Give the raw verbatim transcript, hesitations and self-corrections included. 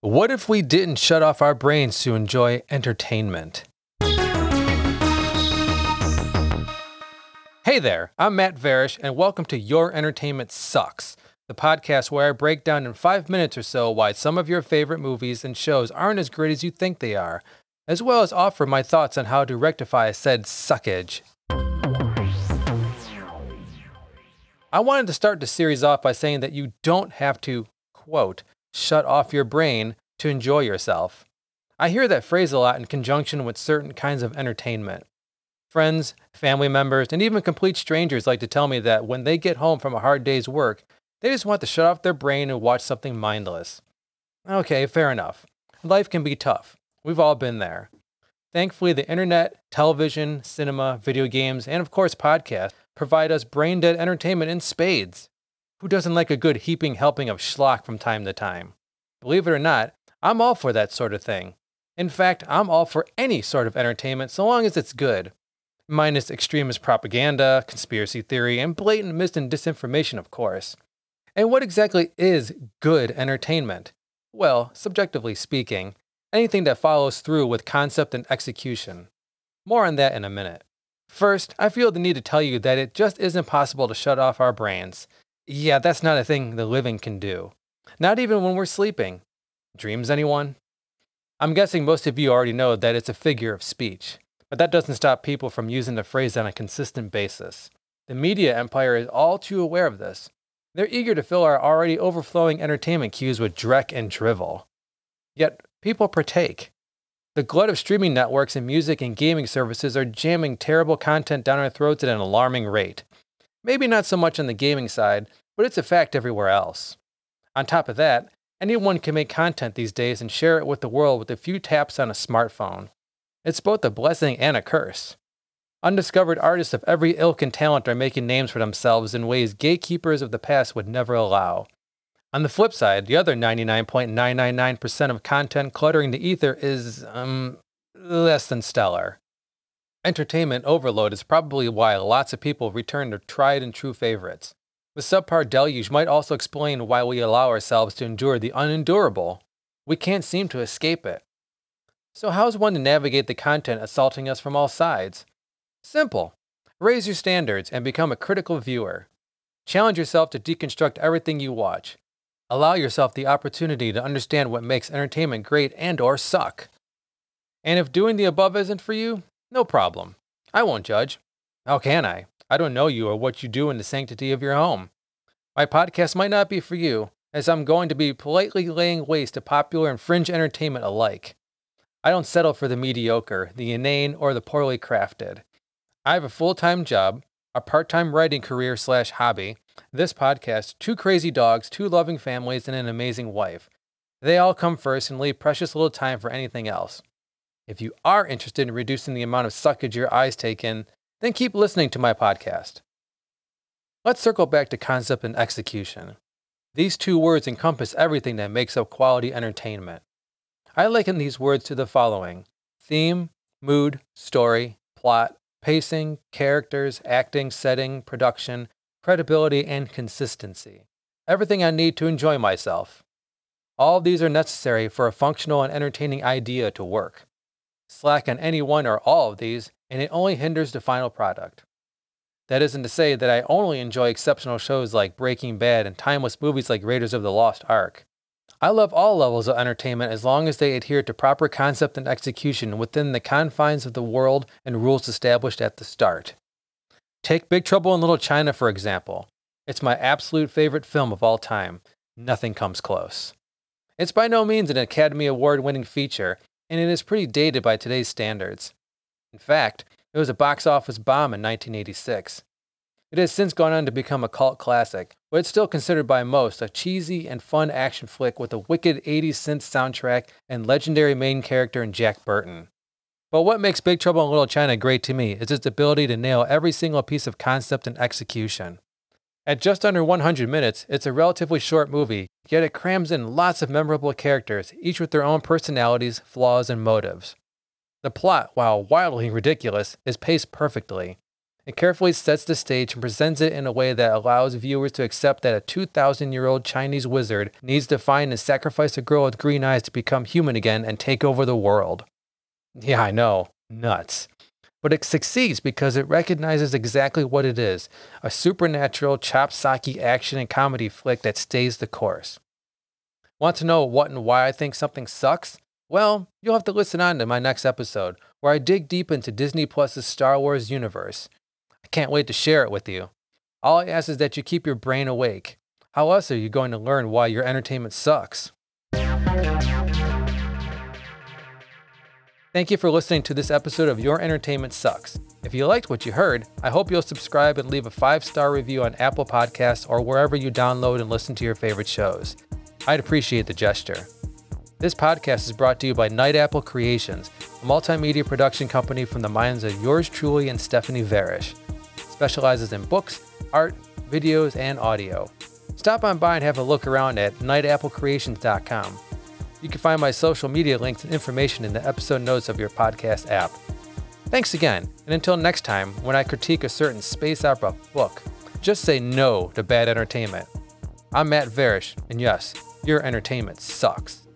What if we didn't shut off our brains to enjoy entertainment? Hey there, I'm Matt Verish, and welcome to Your Entertainment Sucks, the podcast where I break down in five minutes or so why some of your favorite movies and shows aren't as great as you think they are, as well as offer my thoughts on how to rectify said suckage. I wanted to start the series off by saying that you don't have to, quote, shut off your brain to enjoy yourself. I hear that phrase a lot in conjunction with certain kinds of entertainment. Friends, family members, and even complete strangers like to tell me that when they get home from a hard day's work, they just want to shut off their brain and watch something mindless. Okay, fair enough. Life can be tough. We've all been there. Thankfully, the internet, television, cinema, video games, and of course podcasts provide us brain-dead entertainment in spades. Who doesn't like a good heaping helping of schlock from time to time? Believe it or not, I'm all for that sort of thing. In fact, I'm all for any sort of entertainment so long as it's good. Minus extremist propaganda, conspiracy theory, and blatant mis- and disinformation, of course. And what exactly is good entertainment? Well, subjectively speaking, anything that follows through with concept and execution. More on that in a minute. First, I feel the need to tell you that it just isn't possible to shut off our brains. Yeah, that's not a thing the living can do. Not even when we're sleeping. Dreams, anyone? I'm guessing most of you already know that it's a figure of speech, but that doesn't stop people from using the phrase on a consistent basis. The media empire is all too aware of this. They're eager to fill our already overflowing entertainment queues with dreck and drivel. Yet, people partake. The glut of streaming networks and music and gaming services are jamming terrible content down our throats at an alarming rate. Maybe not so much on the gaming side, but it's a fact everywhere else. On top of that, anyone can make content these days and share it with the world with a few taps on a smartphone. It's both a blessing and a curse. Undiscovered artists of every ilk and talent are making names for themselves in ways gatekeepers of the past would never allow. On the flip side, the other ninety-nine point nine nine nine percent of content cluttering the ether is, um, less than stellar. Entertainment overload is probably why lots of people return to tried and true favorites. The subpar deluge might also explain why we allow ourselves to endure the unendurable. We can't seem to escape it. So how's one to navigate the content assaulting us from all sides? Simple. Raise your standards and become a critical viewer. Challenge yourself to deconstruct everything you watch. Allow yourself the opportunity to understand what makes entertainment great and or suck. And if doing the above isn't for you, no problem. I won't judge. How can I? I don't know you or what you do in the sanctity of your home. My podcast might not be for you, as I'm going to be politely laying waste to popular and fringe entertainment alike. I don't settle for the mediocre, the inane, or the poorly crafted. I have a full-time job, a part-time writing career slash hobby, this podcast, two crazy dogs, two loving families, and an amazing wife. They all come first and leave precious little time for anything else. If you are interested in reducing the amount of suckage your eyes take in, then keep listening to my podcast. Let's circle back to concept and execution. These two words encompass everything that makes up quality entertainment. I liken these words to the following: theme, mood, story, plot, pacing, characters, acting, setting, production, credibility, and consistency. Everything I need to enjoy myself. All of these are necessary for a functional and entertaining idea to work. Slack on any one or all of these, and it only hinders the final product. That isn't to say that I only enjoy exceptional shows like Breaking Bad and timeless movies like Raiders of the Lost Ark. I love all levels of entertainment as long as they adhere to proper concept and execution within the confines of the world and rules established at the start. Take Big Trouble in Little China, for example. It's my absolute favorite film of all time. Nothing comes close. It's by no means an Academy Award-winning feature, and it is pretty dated by today's standards. In fact, it was a box office bomb in nineteen eighty-six. It has since gone on to become a cult classic, but it's still considered by most a cheesy and fun action flick with a wicked eighties synth soundtrack and legendary main character in Jack Burton. But what makes Big Trouble in Little China great to me is its ability to nail every single piece of concept and execution. At just under one hundred minutes, it's a relatively short movie, yet it crams in lots of memorable characters, each with their own personalities, flaws, and motives. The plot, while wildly ridiculous, is paced perfectly. and carefully sets the stage and presents it in a way that allows viewers to accept that a two thousand year old Chinese wizard needs to find and sacrifice a girl with green eyes to become human again and take over the world. Yeah, I know. Nuts. But it succeeds because it recognizes exactly what it is, a supernatural chopsocky action and comedy flick that stays the course. Want to know what and why I think something sucks? Well, you'll have to listen on to my next episode, where I dig deep into Disney Plus's Star Wars universe. I can't wait to share it with you. All I ask is that you keep your brain awake. How else are you going to learn why your entertainment sucks? Thank you for listening to this episode of Your Entertainment Sucks. If you liked what you heard, I hope you'll subscribe and leave a five star review on Apple Podcasts or wherever you download and listen to your favorite shows. I'd appreciate the gesture. This podcast is brought to you by Night Apple Creations, a multimedia production company from the minds of yours truly and Stephanie Verish. It specializes in books, art, videos, and audio. Stop on by and have a look around at night apple creations dot com. You can find my social media links and information in the episode notes of your podcast app. Thanks again, and until next time, when I critique a certain space opera book, just say no to bad entertainment. I'm Matt Verish, and yes, your entertainment sucks.